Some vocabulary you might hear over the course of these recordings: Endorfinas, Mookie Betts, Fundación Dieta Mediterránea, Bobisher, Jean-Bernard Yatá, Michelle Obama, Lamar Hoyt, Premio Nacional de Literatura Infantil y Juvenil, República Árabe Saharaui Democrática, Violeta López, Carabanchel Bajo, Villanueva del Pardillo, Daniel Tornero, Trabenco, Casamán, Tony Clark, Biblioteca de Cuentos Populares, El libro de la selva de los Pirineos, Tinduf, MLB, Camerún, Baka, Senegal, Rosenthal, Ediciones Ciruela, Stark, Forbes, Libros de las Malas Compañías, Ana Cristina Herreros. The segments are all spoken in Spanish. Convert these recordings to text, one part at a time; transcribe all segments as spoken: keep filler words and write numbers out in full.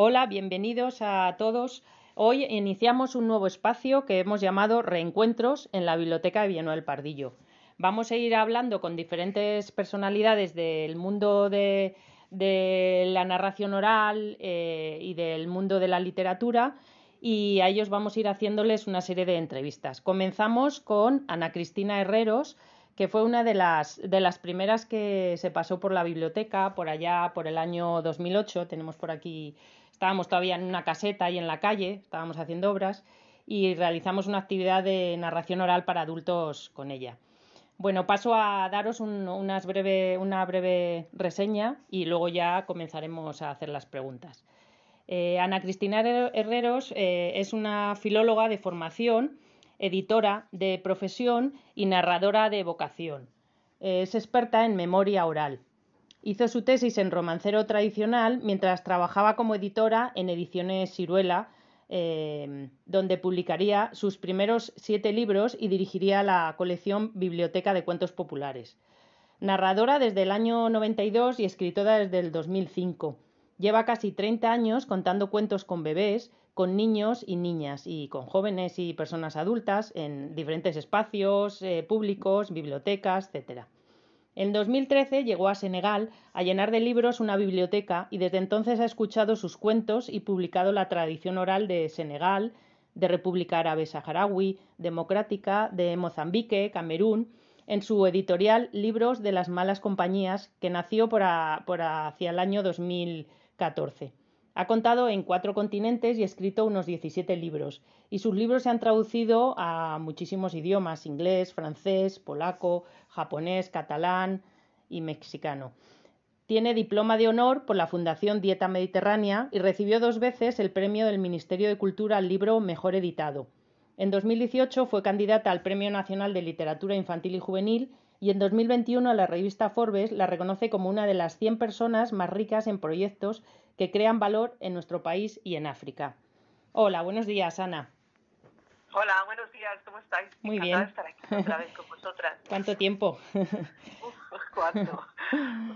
Hola, bienvenidos a todos. Hoy iniciamos un nuevo espacio que hemos llamado Reencuentros en la Biblioteca de Villanueva del Pardillo. Vamos a ir hablando con diferentes personalidades del mundo de, de la narración oral eh, y del mundo de la literatura, y a ellos vamos a ir haciéndoles una serie de entrevistas. Comenzamos con Ana Cristina Herreros, que fue una de las, de las primeras que se pasó por la biblioteca, por allá por el año dos mil ocho. Tenemos por aquí, estábamos todavía en una caseta y en la calle, estábamos haciendo obras y realizamos una actividad de narración oral para adultos con ella. Bueno, paso a daros un, unas breve, una breve reseña y luego ya comenzaremos a hacer las preguntas. Eh, Ana Cristina Herreros eh, es una filóloga de formación, editora de profesión y narradora de vocación. Eh, es experta en memoria oral. Hizo su tesis en romancero tradicional mientras trabajaba como editora en Ediciones Ciruela, Eh, donde publicaría sus primeros siete libros y dirigiría la colección Biblioteca de Cuentos Populares. Narradora desde el año noventa y dos y escritora desde el dos mil cinco. Lleva casi treinta años contando cuentos con bebés, con niños y niñas, y con jóvenes y personas adultas en diferentes espacios eh, públicos, bibliotecas, etcétera. En dos mil trece llegó a Senegal a llenar de libros una biblioteca y desde entonces ha escuchado sus cuentos y publicado la tradición oral de Senegal, de República Árabe Saharaui Democrática, de Mozambique, Camerún, en su editorial Libros de las Malas Compañías, que nació por, a, por hacia el año dos mil catorce. Ha contado en cuatro continentes y escrito unos diecisiete libros, y sus libros se han traducido a muchísimos idiomas: inglés, francés, polaco, japonés, catalán y mexicano. Tiene diploma de honor por la Fundación Dieta Mediterránea y recibió dos veces el premio del Ministerio de Cultura al libro mejor editado. En dos mil dieciocho fue candidata al Premio Nacional de Literatura Infantil y Juvenil, y en dos mil veintiuno la revista Forbes la reconoce como una de las cien personas más ricas en proyectos que crean valor en nuestro país y en África. Hola, buenos días, Ana. Hola, buenos días, ¿cómo estáis? Muy Encantada bien. Estar aquí otra vez con vosotras. ¿Cuánto tiempo? Uf, ¿cuánto?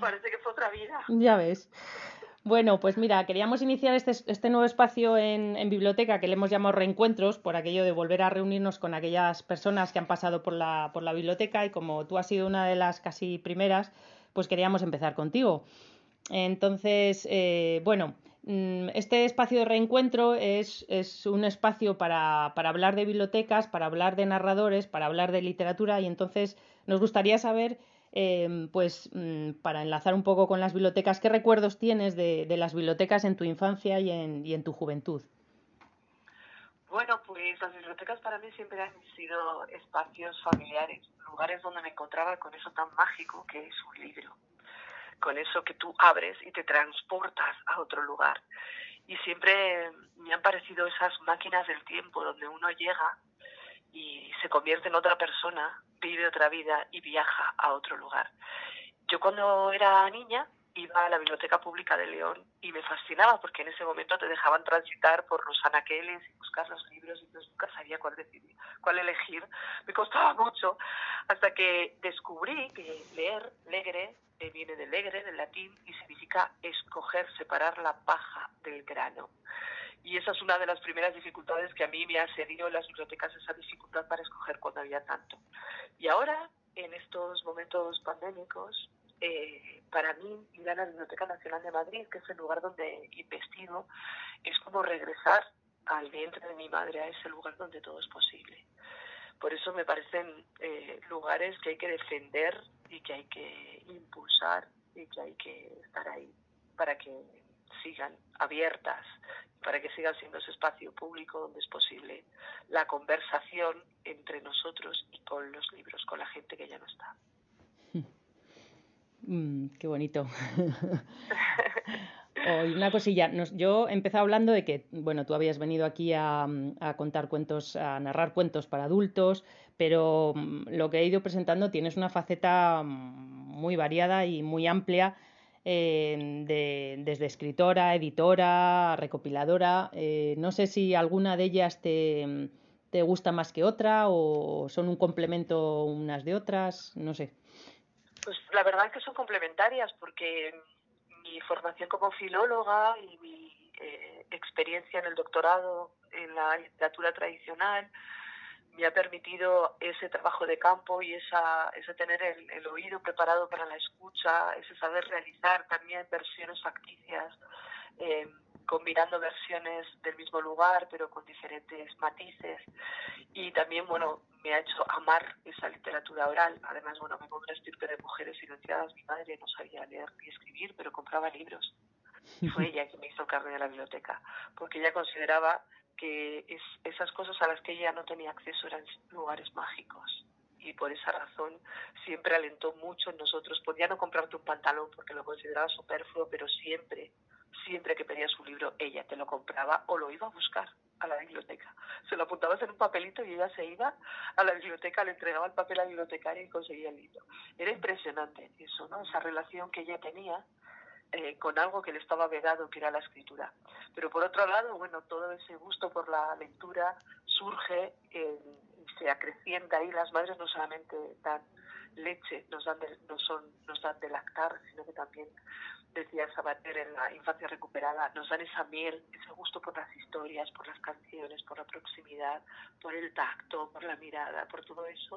Parece que fue otra vida. Ya ves. Bueno, pues mira, queríamos iniciar este, este nuevo espacio en, en biblioteca, que le hemos llamado Reencuentros, por aquello de volver a reunirnos con aquellas personas que han pasado por la, por la biblioteca, y como tú has sido una de las casi primeras, pues queríamos empezar contigo. Entonces, eh, bueno, este espacio de reencuentro es, es un espacio para, para hablar de bibliotecas, para hablar de narradores, para hablar de literatura, y entonces nos gustaría saber, Eh, pues para enlazar un poco con las bibliotecas, ¿qué recuerdos tienes de, de las bibliotecas en tu infancia y en, y en tu juventud? Bueno, pues las bibliotecas para mí siempre han sido espacios familiares, lugares donde me encontraba con eso tan mágico que es un libro, con eso que tú abres y te transportas a otro lugar. Y siempre me han parecido esas máquinas del tiempo donde uno llega y se convierte en otra persona, vive otra vida y viaja a otro lugar. Yo cuando era niña iba a la Biblioteca Pública de León y me fascinaba porque en ese momento te dejaban transitar por los anaqueles y buscar los libros, y entonces nunca sabía cuál decidir, cuál elegir. Me costaba mucho hasta que descubrí que leer, legre, viene de legre, del latín, y significa escoger, separar la paja del grano. Y esa es una de las primeras dificultades que a mí me ha cedido en las bibliotecas, esa dificultad para escoger cuando había tanto. Y ahora, en estos momentos pandémicos, eh, para mí ir a la Biblioteca Nacional de Madrid, que es el lugar donde investigo, es como regresar al vientre de mi madre, a ese lugar donde todo es posible. Por eso me parecen eh, lugares que hay que defender y que hay que impulsar y que hay que estar ahí para que sigan abiertas, para que siga siendo ese espacio público donde es posible la conversación entre nosotros y con los libros, con la gente que ya no está. Mm, qué bonito. Oh, y una cosilla, Nos, yo empecé hablando de que, bueno, tú habías venido aquí a, a contar cuentos, a narrar cuentos para adultos, pero lo que he ido presentando tienes una faceta muy variada y muy amplia. Eh, de, desde escritora, editora, recopiladora, eh, no sé si alguna de ellas te, te gusta más que otra o son un complemento unas de otras, no sé. Pues la verdad es que son complementarias, porque mi formación como filóloga y mi eh, experiencia en el doctorado en la literatura tradicional me ha permitido ese trabajo de campo y esa, ese tener el, el oído preparado para la escucha, ese saber realizar también versiones facticias, eh, combinando versiones del mismo lugar pero con diferentes matices, y también, bueno, me ha hecho amar esa literatura oral. Además, bueno, me pongo una estirpe de mujeres silenciadas. Mi madre no sabía leer ni escribir, pero compraba libros. Y fue ella quien me hizo cargo de la biblioteca, porque ella consideraba que es, esas cosas a las que ella no tenía acceso eran lugares mágicos, y por esa razón siempre alentó mucho en nosotros. Podía no comprarte un pantalón porque lo consideraba superfluo, pero siempre, siempre que pedías un libro, ella te lo compraba o lo iba a buscar a la biblioteca. Se lo apuntabas en un papelito y ella se iba a la biblioteca, le entregaba el papel a la bibliotecaria y conseguía el libro. Era impresionante eso, ¿no? Esa relación que ella tenía Eh, con algo que le estaba vedado, que era la escritura. Pero por otro lado, bueno, todo ese gusto por la lectura surge eh, y se acrecienta, y las madres no solamente dan leche, nos dan de, no son, nos dan de lactar, sino que también, decía Sabater en La infancia recuperada, nos dan esa miel, ese gusto por las historias, por las canciones, por la proximidad, por el tacto, por la mirada, por todo eso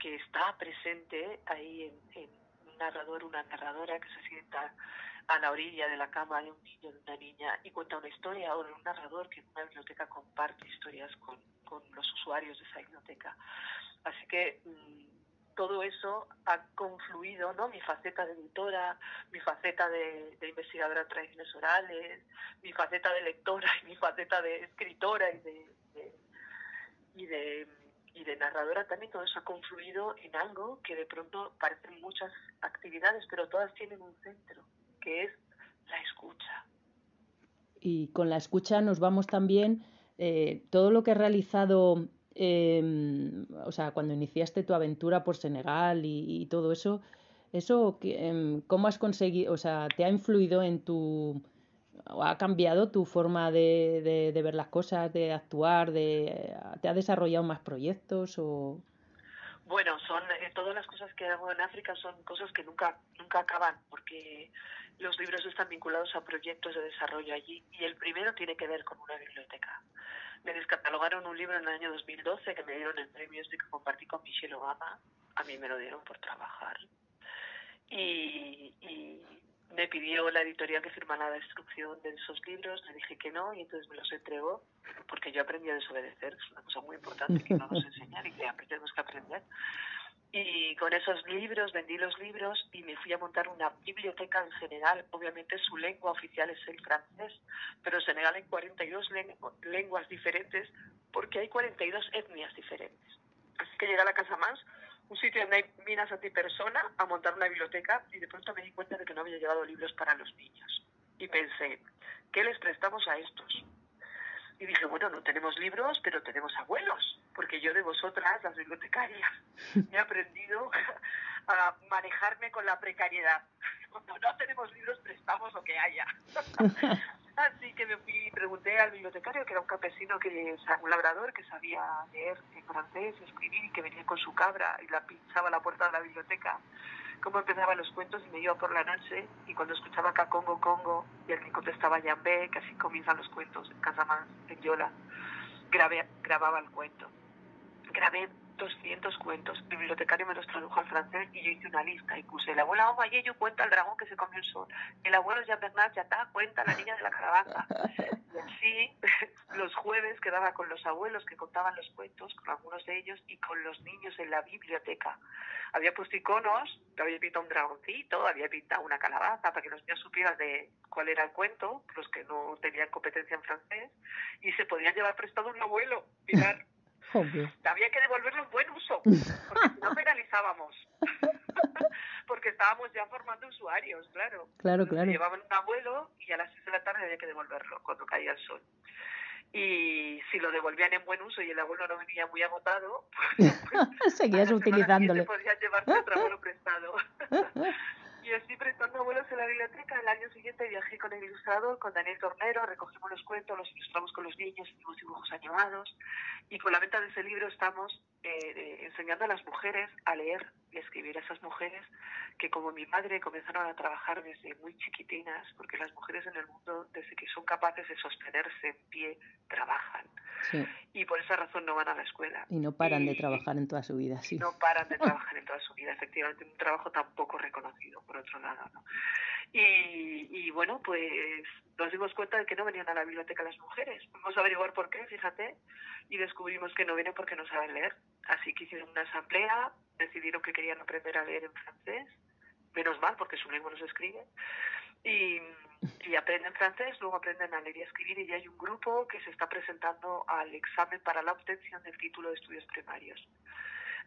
que está presente ahí en, en un narrador, una narradora que se sienta a la orilla de la cama de un niño o de una niña y cuenta una historia, o de un narrador que en una biblioteca comparte historias con, con los usuarios de esa biblioteca. Así que mmm, todo eso ha confluido, ¿no? Mi faceta de editora, mi faceta de, de investigadora en tradiciones orales, mi faceta de lectora y mi faceta de escritora y de, de, y de y de narradora también. Todo eso ha confluido en algo que de pronto parecen muchas actividades, pero todas tienen un centro, que es la escucha. Y con la escucha nos vamos también, eh, todo lo que has realizado, eh, o sea, cuando iniciaste tu aventura por Senegal y, y todo eso, eso eh, ¿cómo has conseguido, o sea, te ha influido en tu... ¿Ha cambiado tu forma de, de, de ver las cosas, de actuar, de te ha desarrollado más proyectos o...? Bueno, son eh, todas las cosas que hago en África son cosas que nunca nunca acaban, porque los libros están vinculados a proyectos de desarrollo allí, y el primero tiene que ver con una biblioteca. Me descatalogaron un libro en el año dos mil doce que me dieron el premio este que compartí con Michelle Obama. A mí me lo dieron por trabajar. Y... y... me pidió la editorial que firmara la destrucción de esos libros, le dije que no, y entonces me los entregó, porque yo aprendí a desobedecer, es una cosa muy importante que no nos enseñan y que tenemos que aprender. Y con esos libros, vendí los libros y me fui a montar una biblioteca en Senegal. Obviamente su lengua oficial es el francés, pero en Senegal hay cuarenta y dos lenguas diferentes, porque hay cuarenta y dos etnias diferentes. Así que llegué a la Casamán, un sitio donde hay minas antipersona, a montar una biblioteca, y de pronto me di cuenta de que no había llevado libros para los niños. Y pensé, ¿qué les prestamos a estos? Y dije, bueno, no tenemos libros, pero tenemos abuelos, porque yo de vosotras, las bibliotecarias, he aprendido a manejarme con la precariedad. Cuando no tenemos libros, prestamos lo que haya. Así que me fui y pregunté al bibliotecario, que era un campesino, que, un labrador que sabía leer en francés, escribir, y que venía con su cabra y la pinchaba a la puerta de la biblioteca, cómo empezaban los cuentos, y me iba por la noche, y cuando escuchaba acá Congo, Congo, y el que contestaba Yambé, que así comienzan los cuentos en Casamán, en Yola, grabé, grababa el cuento. Grabé doscientos cuentos, el bibliotecario me los tradujo al francés y yo hice una lista y puse: el abuelo Oma Yeyu cuenta el dragón que se comió el sol, el abuelo Jean-Bernard Yatá cuenta la niña de la calabaza. Y así los jueves quedaba con los abuelos que contaban los cuentos, con algunos de ellos, y con los niños en la biblioteca. Había puesto iconos, había pintado un dragoncito, había pintado una calabaza para que los niños supieran de cuál era el cuento, los que no tenían competencia en francés, y se podían llevar prestado un abuelo, mirar. Obvio. Había que devolverle un buen uso, porque si no penalizábamos, porque estábamos ya formando usuarios, claro. Claro, claro. Llevaban un abuelo y a las seis de la tarde había que devolverlo cuando caía el sol. Y si lo devolvían en buen uso y el abuelo no venía muy agotado, pues, seguías utilizándole. Podías llevarte otro abuelo prestado. Y así, prestando vuelos en la biblioteca, al año siguiente viajé con el ilustrador, con Daniel Tornero, recogimos los cuentos, los ilustramos con los niños, hicimos dibujos animados, y con la venta de ese libro estamos eh, eh, enseñando a las mujeres a leer y escribir, a esas mujeres que, como mi madre, comenzaron a trabajar desde muy chiquitinas, porque las mujeres en el mundo, desde que son capaces de sostenerse en pie, trabajan. Sí. Y por esa razón no van a la escuela. Y no paran y, de trabajar en toda su vida, sí. No paran de trabajar en toda su vida, efectivamente, un trabajo tan poco reconocido, por otro lado, ¿no? Y, y bueno, pues nos dimos cuenta de que no venían a la biblioteca las mujeres. Fuimos a averiguar por qué, fíjate, y descubrimos que no vienen porque no saben leer. Así que hicieron una asamblea, decidieron que querían aprender a leer en francés, menos mal, porque su lengua no se escribe, y, y aprenden francés, luego aprenden a leer y a escribir, y ya hay un grupo que se está presentando al examen para la obtención del título de estudios primarios.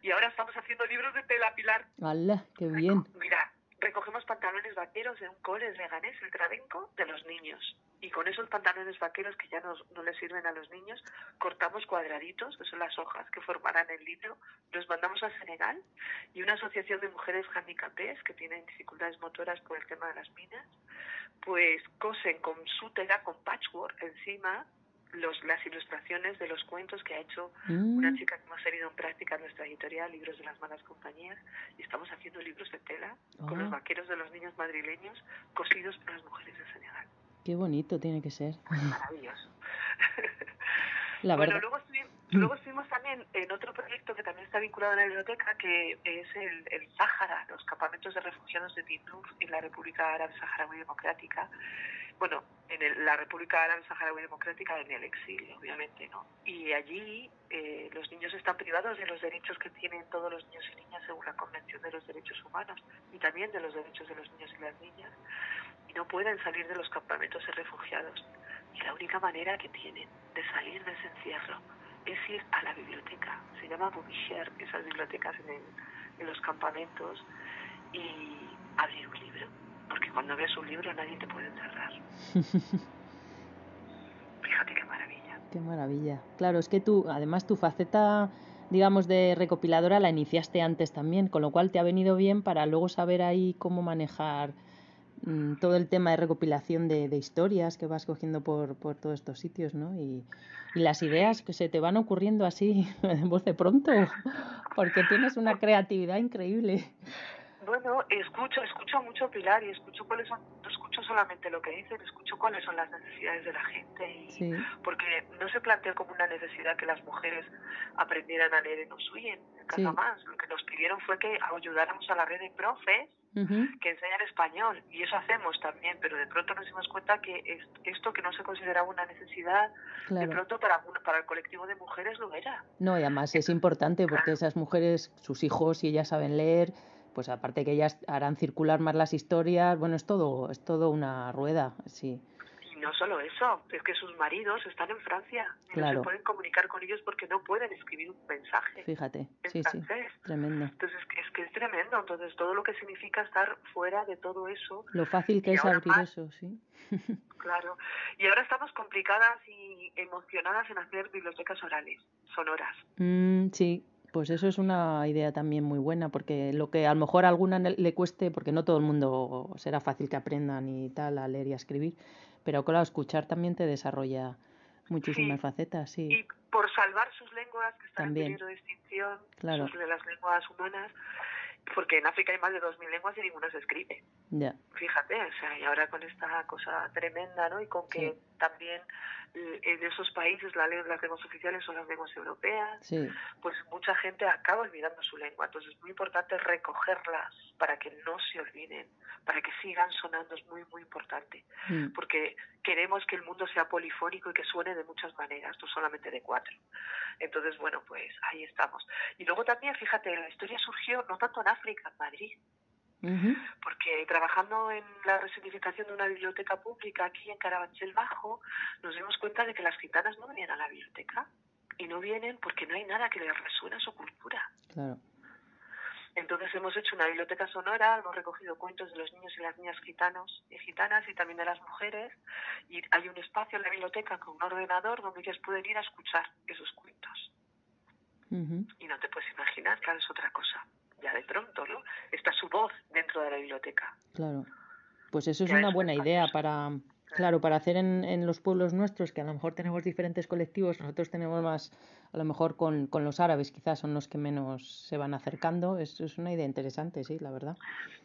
Y ahora estamos haciendo libros de tela, Pilar. ¡Hala, qué bien! Mira, recogemos pantalones vaqueros de un cole de Leganés, el Trabenco, de los niños. Y con esos pantalones vaqueros que ya no, no les sirven a los niños, cortamos cuadraditos, que son las hojas que formarán el libro, los mandamos a Senegal y una asociación de mujeres handicapés que tienen dificultades motoras por el tema de las minas, pues cosen con su tela, con patchwork encima, Los, las ilustraciones de los cuentos que ha hecho mm. una chica que hemos tenido en práctica en nuestra editorial, Libros de las Malas Compañías, y estamos haciendo libros de tela oh. con los vaqueros de los niños madrileños cosidos por las mujeres de Senegal. Qué bonito tiene que ser. Maravilloso. La verdad. Bueno, luego, estuvi- mm. luego estuvimos también en otro proyecto que también está vinculado a la biblioteca, que es el, el Sáhara, los campamentos de refugiados de Tinduf en la República Árabe Saharaui Democrática. Bueno, en el, la República Árabe Saharaui Democrática, en el exilio, obviamente, ¿no? Y allí eh, los niños están privados de los derechos que tienen todos los niños y niñas según la Convención de los Derechos Humanos y también de los derechos de los niños y las niñas, y no pueden salir de los campamentos de refugiados. Y la única manera que tienen de salir de ese encierro es ir a la biblioteca. Se llama Bobisher, esas bibliotecas en, el, en los campamentos, y abrir un libro. Porque cuando ves un libro nadie te puede encerrar. Fíjate qué maravilla. Qué maravilla. Claro, es que tú, además tu faceta, digamos, de recopiladora la iniciaste antes también, con lo cual te ha venido bien para luego saber ahí cómo manejar mmm, todo el tema de recopilación de, de historias que vas cogiendo por, por todos estos sitios, ¿no? Y, y las ideas que se te van ocurriendo así, de voz de pronto, porque tienes una creatividad increíble. Bueno, escucho, escucho mucho, Pilar, y escucho cuáles son, no escucho solamente lo que dicen, escucho cuáles son las necesidades de la gente, y sí. Porque no se plantea como una necesidad que las mujeres aprendieran a leer en Usuyen, en Casamán. Sí. Lo que nos pidieron fue que ayudáramos a la red de profes uh-huh. que enseñan español, y eso hacemos también, pero de pronto nos dimos cuenta que es, esto que no se consideraba una necesidad, claro. de pronto para, para el colectivo de mujeres lo era. No, y además es importante porque esas mujeres, sus hijos, si ellas saben leer, pues aparte que ellas harán circular más las historias, bueno, es todo, es todo una rueda, sí. Y no solo eso, es que sus maridos están en Francia, y claro. no se pueden comunicar con ellos porque no pueden escribir un mensaje. Fíjate, en sí, francés. Sí, tremendo. Entonces es que es tremendo, entonces todo lo que significa estar fuera de todo eso. Lo fácil que es abrir más, eso, sí. Claro, y ahora estamos complicadas y emocionadas en hacer bibliotecas orales, sonoras. Mm, sí. Pues eso es una idea también muy buena, porque lo que a lo mejor a alguna le cueste, porque no todo el mundo será fácil que aprendan y tal a leer y a escribir, pero claro, escuchar también te desarrolla muchísimas sí. facetas, sí. Y por salvar sus lenguas, que están también en peligro de extinción, claro. sus, de las lenguas humanas, porque en África hay más de dos mil lenguas y ninguna se escribe. Ya. Fíjate, o sea, y ahora con esta cosa tremenda, ¿no? Y con que sí. también en esos países la lengua, las lenguas oficiales son las lenguas europeas, sí. pues mucha gente acaba olvidando su lengua. Entonces es muy importante recogerlas para que no se olviden, para que sigan sonando, es muy, muy importante. Mm. Porque queremos que el mundo sea polifónico y que suene de muchas maneras, no solamente de cuatro. Entonces, bueno, pues ahí estamos. Y luego también, fíjate, la historia surgió no tanto en África, en Madrid. Uh-huh. Porque trabajando en la resignificación de una biblioteca pública aquí en Carabanchel Bajo, nos dimos cuenta de que las gitanas no venían a la biblioteca y no vienen porque no hay nada que les resuene a su cultura. Claro. Entonces hemos hecho una biblioteca sonora, hemos recogido cuentos de los niños y las niñas gitanos y gitanas y también de las mujeres, y hay un espacio en la biblioteca con un ordenador donde ellas pueden ir a escuchar esos cuentos. Uh-huh. Y no te puedes imaginar, claro, es otra cosa. ya de pronto, ¿no? Está su voz dentro de la biblioteca. Claro. Pues eso es ya una es buena idea para... Claro, para hacer en, en los pueblos nuestros, que a lo mejor tenemos diferentes colectivos, nosotros tenemos más, a lo mejor con, con los árabes, quizás son los que menos se van acercando. Es, es una idea interesante, sí, la verdad.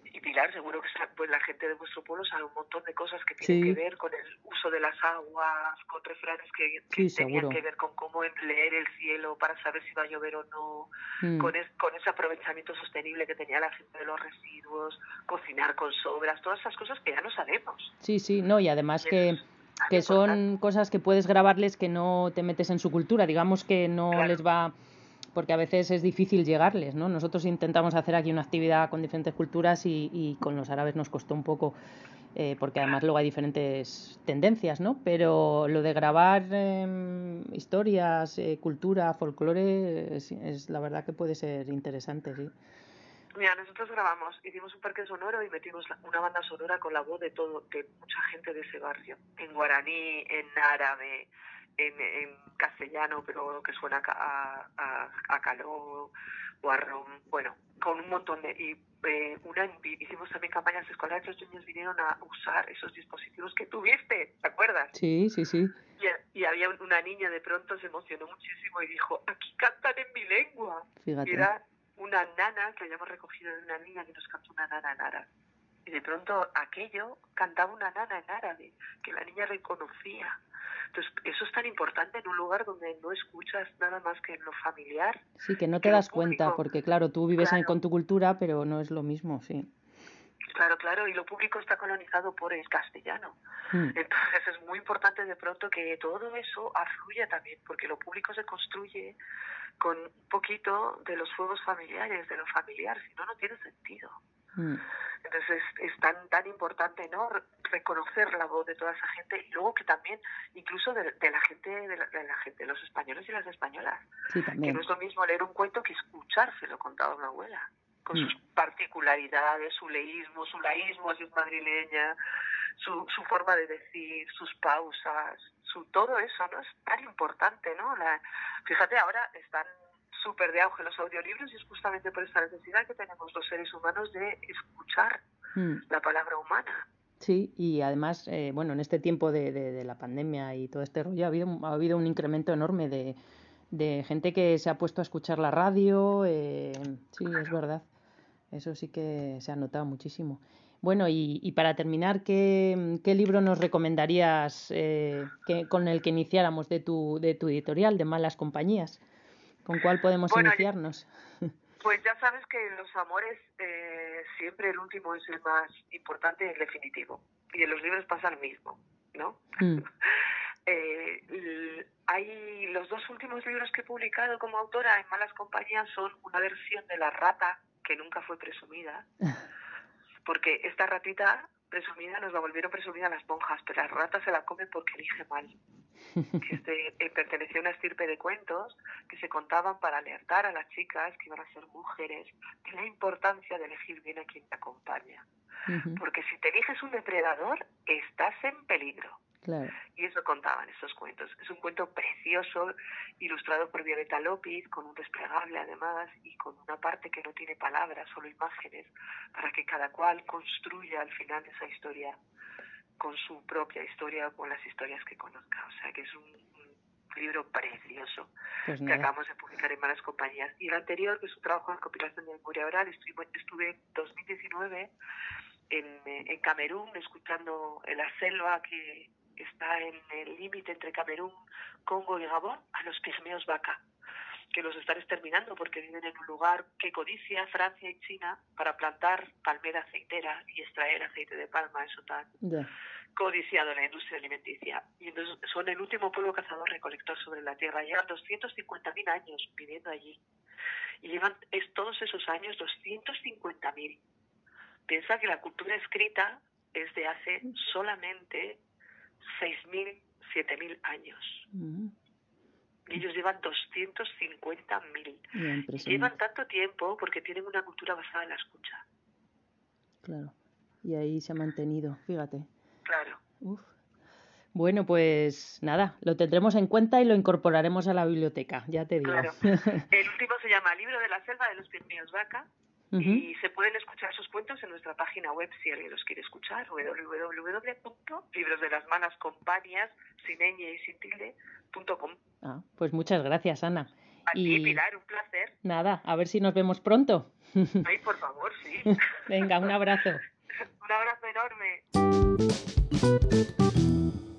Y Pilar, seguro que pues, la gente de vuestro pueblo sabe un montón de cosas que tienen sí. que ver con el uso de las aguas, con refranes que, que sí, tenían seguro. que ver con cómo leer el cielo para saber si va a llover o no, mm. con, es, con ese aprovechamiento sostenible que tenía la gente de los residuos, cocinar con sobras, todas esas cosas que ya no sabemos. Sí, sí, no, y además más que, que son cosas que puedes grabarles, que no te metes en su cultura, digamos que no claro. les va, porque a veces es difícil llegarles, ¿no? Nosotros intentamos hacer aquí una actividad con diferentes culturas y, y con los árabes nos costó un poco, eh, porque además luego hay diferentes tendencias, ¿no? Pero lo de grabar eh, historias, eh, cultura, folclore, es, es la verdad que puede ser interesante, sí. Mira, nosotros grabamos, hicimos un parque sonoro y metimos una banda sonora con la voz de todo, de mucha gente de ese barrio, en guaraní, en árabe, en, en castellano, pero que suena a, a, a caló o a rom, bueno, con un montón de... Y eh, una, hicimos también campañas escolares, los niños vinieron a usar esos dispositivos que tuviste, ¿te acuerdas? Sí, sí, sí. Y, y había una niña, de pronto se emocionó muchísimo y dijo, aquí cantan en mi lengua. Fíjate. Y era, una nana que habíamos recogido de una niña que nos cantó una nana en árabe. Y de pronto aquello cantaba una nana en árabe, que la niña reconocía. Entonces, eso es tan importante en un lugar donde no escuchas nada más que lo familiar. Sí, que no te das cuenta, porque claro, tú vives ahí con tu cultura, pero no es lo mismo, sí. Claro, claro, y lo público está colonizado por el castellano. Mm. Entonces es muy importante de pronto que todo eso afluya también, porque lo público se construye con un poquito de los fuegos familiares, de lo familiar, si no, no tiene sentido. Mm. Entonces es, es tan tan importante, ¿no?, reconocer la voz de toda esa gente y luego que también, incluso de, de la gente, de la, de la gente, los españoles y las españolas. Sí, también. Que no es lo mismo leer un cuento que escuchárselo contado a una abuela, con sus particularidades, su leísmo, su laísmo, si es madrileña, su, su forma de decir, sus pausas, su todo eso, ¿no? Es tan importante, ¿no? La, fíjate, ahora están súper de auge los audiolibros y es justamente por esta necesidad que tenemos los seres humanos de escuchar mm. la palabra humana. Sí, y además, eh, bueno, en este tiempo de, de, de la pandemia y todo este rollo ha habido, ha habido un incremento enorme de, de gente que se ha puesto a escuchar la radio, eh, sí, es verdad. Eso sí que se ha notado muchísimo. Bueno, y, y para terminar, ¿qué, qué libro nos recomendarías eh, que, con el que iniciáramos de tu, de tu editorial, de Malas Compañías? ¿Con cuál podemos bueno, iniciarnos? Pues ya sabes que los amores, eh, siempre el último es el más importante y el definitivo. Y en los libros pasa lo mismo, ¿no? Mm. Eh, hay los dos últimos libros que he publicado como autora en Malas Compañías son una versión de La Rata, que nunca fue presumida, porque esta ratita presumida nos la volvieron presumida las monjas, pero la rata se la come porque elige mal. Este, eh, pertenecía a una estirpe de cuentos que se contaban para alertar a las chicas que iban a ser mujeres de la importancia de elegir bien a quien te acompaña. Uh-huh. Porque si te eliges un depredador, estás en peligro. Claro. Y eso contaban esos cuentos. Es un cuento precioso, ilustrado por Violeta López, con un desplegable además, y con una parte que no tiene palabras, solo imágenes, para que cada cual construya al final de esa historia con su propia historia o con las historias que conozca. O sea que es un, un libro precioso pues que acabamos de publicar en Malas Compañías. Y el anterior, que es un trabajo en compilación de memoria oral, estuve, estuve en dos mil diecinueve en, en Camerún, escuchando en la selva que está en el límite entre Camerún, Congo y Gabón, a los pigmeos Baka, que los están exterminando porque viven en un lugar que codicia Francia y China para plantar palmera aceitera y extraer aceite de palma, eso tan yeah. codiciado en la industria alimenticia. Y entonces son el último pueblo cazador-recolector sobre la tierra. Llevan doscientos cincuenta mil años viviendo allí. Y llevan es, todos esos años doscientos cincuenta mil. Piensa que la cultura escrita es de hace solamente seis mil, siete mil años. Uh-huh. Y ellos llevan doscientos cincuenta mil. Y llevan tanto tiempo porque tienen una cultura basada en la escucha. Claro. Y ahí se ha mantenido, fíjate. Claro. Uf. Bueno, pues nada, lo tendremos en cuenta y lo incorporaremos a la biblioteca, ya te digo. Claro. El último se llama El libro de la selva de los Pirineos, Baka. Uh-huh. Y se pueden escuchar sus cuentos en nuestra página web si alguien los quiere escuchar, doble u doble u doble u punto libros de las malas compañías, sin ñ y sin tilde punto com. Ah, pues muchas gracias, Ana. A y... ti, Pilar, un placer. Nada, a ver si nos vemos pronto. Ay, por favor, sí. Venga, un abrazo. Un abrazo enorme.